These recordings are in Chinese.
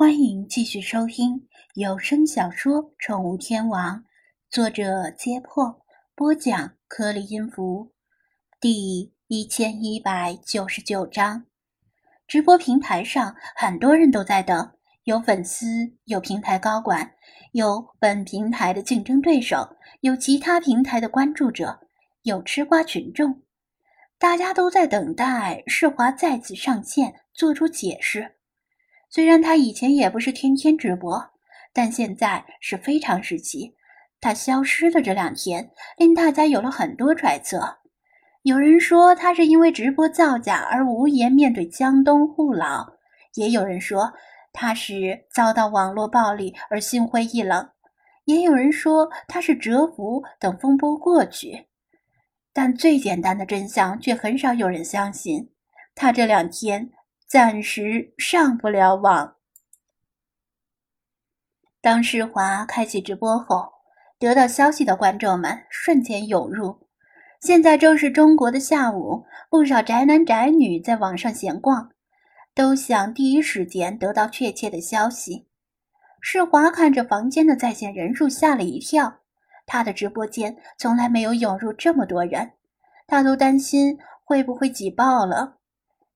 欢迎继续收听有声小说《宠物天王》，作者揭破，播讲颗粒音符，第1199章。直播平台上很多人都在等，有粉丝，有平台高管，有本平台的竞争对手，有其他平台的关注者，有吃瓜群众，大家都在等待世华再次上线做出解释。虽然他以前也不是天天直播，但现在是非常时期。他消失的这2天，令大家有了很多揣测。有人说他是因为直播造假而无颜面对江东父老，也有人说他是遭到网络暴力而心灰意冷，也有人说他是蛰伏等风波过去。但最简单的真相却很少有人相信，他这2天暂时上不了网。当世华开启直播后，得到消息的观众们瞬间涌入。现在正是中国的下午，不少宅男宅女在网上闲逛，都想第一时间得到确切的消息。世华看着房间的在线人数吓了一跳，他的直播间从来没有涌入这么多人，他都担心会不会挤爆了。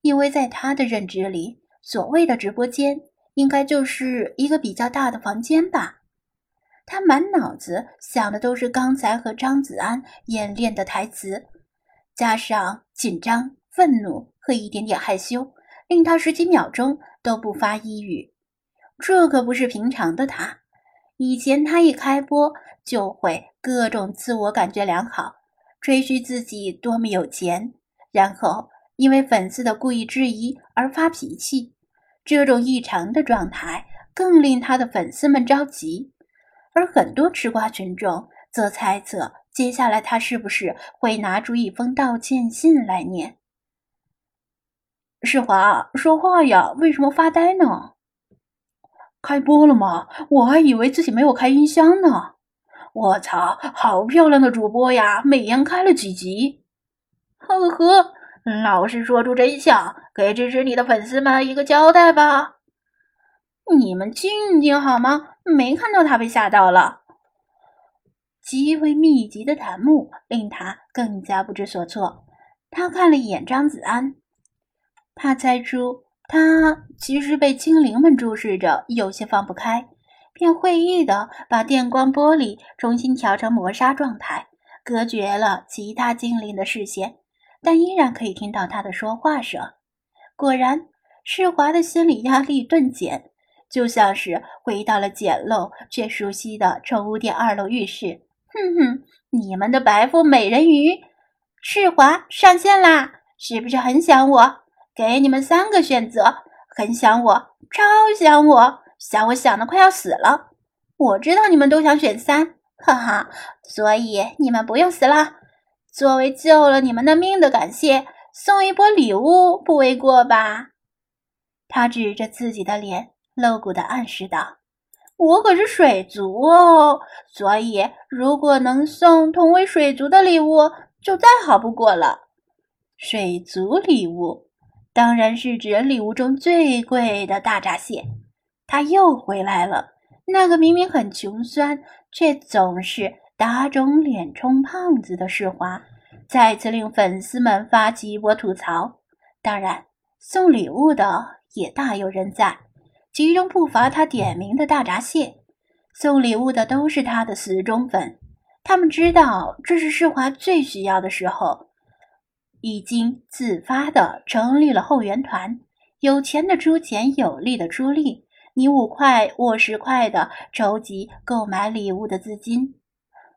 因为在他的认知里，所谓的直播间应该就是一个比较大的房间吧。他满脑子想的都是刚才和张子安演练的台词，加上紧张、愤怒和一点点害羞，令他十几秒钟都不发一语。这可不是平常的他，以前他一开播就会各种自我感觉良好，吹嘘自己多么有钱，然后因为粉丝的故意质疑而发脾气，这种异常的状态更令他的粉丝们着急，而很多吃瓜群众则猜测接下来他是不是会拿出一封道歉信来念。世华，说话呀，为什么发呆呢？开播了吗？我还以为自己没有开音箱呢。我操，好漂亮的主播呀，美颜开了几集。呵呵，老实说出真相，给支持你的粉丝们一个交代吧。你们静静好吗？没看到他被吓到了。极为密集的弹幕令他更加不知所措。他看了一眼张子安，他猜出他其实被精灵们注视着，有些放不开，便会意地把电光玻璃重新调成磨砂状态，隔绝了其他精灵的视线。但依然可以听到他的说话声。果然，世华的心理压力顿减，就像是回到了简陋却熟悉的宠物店2楼浴室。哼哼，你们的白富美人鱼，世华上线啦！是不是很想我？给你们3个选择：很想我，超想我，想我想的快要死了。我知道你们都想选3，哈哈，所以你们不用死了。作为救了你们的命的感谢，送一波礼物不为过吧？他指着自己的脸，露骨地暗示道：“我可是水族哦，所以如果能送同为水族的礼物，就再好不过了。”水族礼物，当然是指礼物中最贵的大闸蟹。他又回来了，那个明明很穷酸，却总是打肿脸充胖子的世华，再次令粉丝们发起一波吐槽。当然，送礼物的也大有人在，其中不乏他点名的大闸蟹。送礼物的都是他的死忠粉，他们知道这是世华最需要的时候，已经自发地成立了后援团，有钱的出钱，有力的出力，你5块，我10块的筹集购买礼物的资金。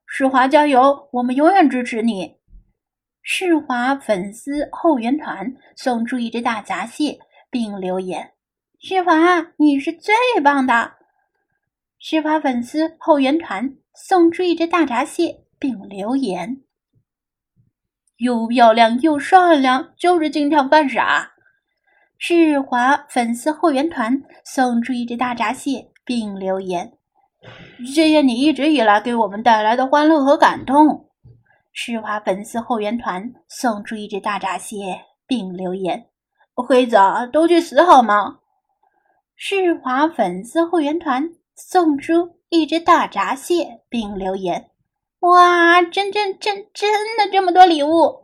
世华加油，我们永远支持你。世华粉丝后援团送出一只大闸蟹，并留言：世华，你是最棒的。世华粉丝后援团送出一只大闸蟹，并留言：又漂亮又善良，就是经常犯傻。世华粉丝后援团送出一只大闸蟹，并留言：谢谢你一直以来给我们带来的欢乐和感动。世华粉丝后援团送出一只大闸蟹，并留言：黑子，都去死好吗？世华粉丝后援团送出一只大闸蟹，并留言：哇，真的这么多礼物！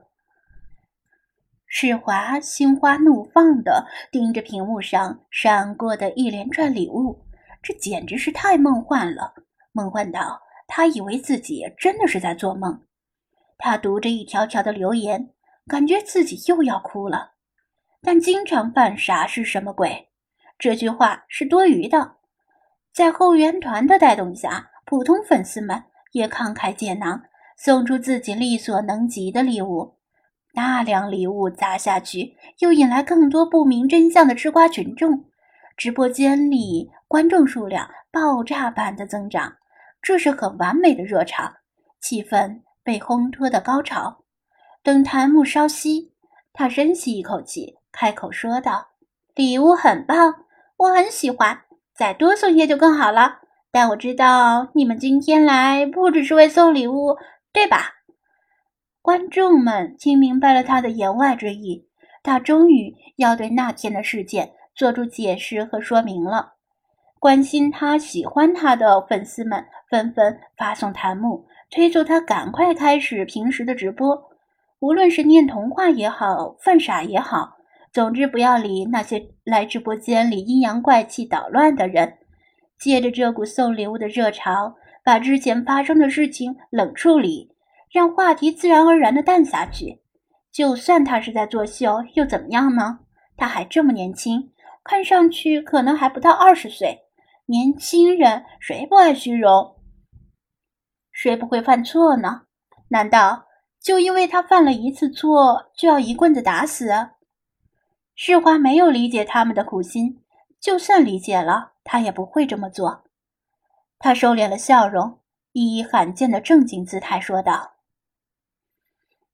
世华心花怒放地盯着屏幕上闪过的一连串礼物，这简直是太梦幻了，梦幻到他以为自己真的是在做梦。他读着一条条的留言，感觉自己又要哭了。但经常犯傻是什么鬼？这句话是多余的。在后援团的带动下，普通粉丝们也慷慨解囊，送出自己力所能及的礼物。大量礼物砸下去，又引来更多不明真相的吃瓜群众。直播间里观众数量爆炸般的增长，这是很完美的热场，气氛被烘托的高潮。等檀木稍息，他深吸一口气，开口说道：礼物很棒，我很喜欢，再多送些就更好了。但我知道你们今天来不只是为送礼物，对吧？观众们听明白了他的言外之意，他终于要对那天的事件做出解释和说明了。关心他、喜欢他的粉丝们纷纷发送弹幕，推促他赶快开始平时的直播。无论是念童话也好，犯傻也好，总之不要理那些来直播间里阴阳怪气捣乱的人。借着这股送礼物的热潮，把之前发生的事情冷处理，让话题自然而然地淡下去。就算他是在作秀又怎么样呢？他还这么年轻，看上去可能还不到20岁。年轻人谁不爱虚荣？谁不会犯错呢？难道就因为他犯了一次错就要一棍子打死？世华没有理解他们的苦心，就算理解了他也不会这么做。他收敛了笑容，以罕见的正经姿态说道：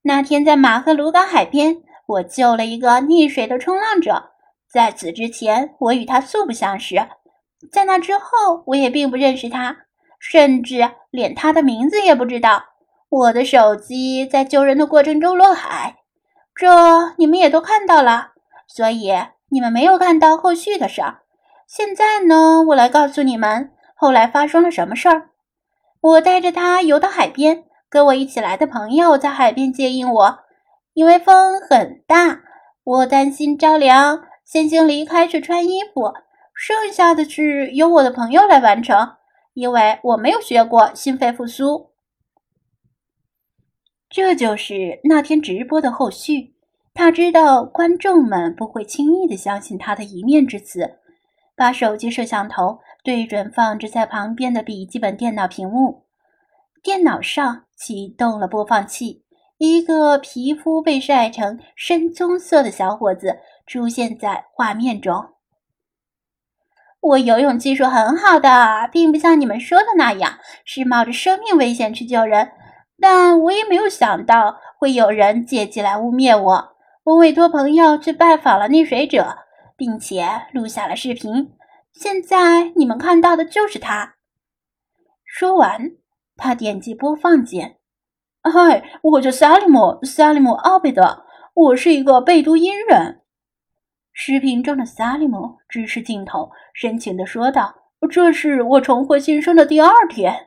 那天在马赫鲁港海边，我救了一个溺水的冲浪者。在此之前我与他素不相识，在那之后我也并不认识他，甚至连他的名字也不知道。我的手机在救人的过程中落海，这你们也都看到了，所以你们没有看到后续的事儿。现在呢，我来告诉你们后来发生了什么事儿。我带着他游到海边，跟我一起来的朋友在海边接应我，因为风很大，我担心着凉，先行离开去穿衣服，剩下的事由我的朋友来完成，因为我没有学过心肺复苏。这就是那天直播的后续。他知道观众们不会轻易地相信他的一面之词，把手机摄像头对准放置在旁边的笔记本电脑屏幕，电脑上启动了播放器，一个皮肤被晒成深棕色的小伙子出现在画面中。我游泳技术很好的，并不像你们说的那样是冒着生命危险去救人，但我也没有想到会有人借机来污蔑我。我委托朋友去拜访了溺水者，并且录下了视频，现在你们看到的就是他。说完他点击播放键。嗨，我叫萨利姆奥贝德，我是一个贝都因人。视频中的萨利姆直视镜头，深情地说道：这是我重获新生的第2天。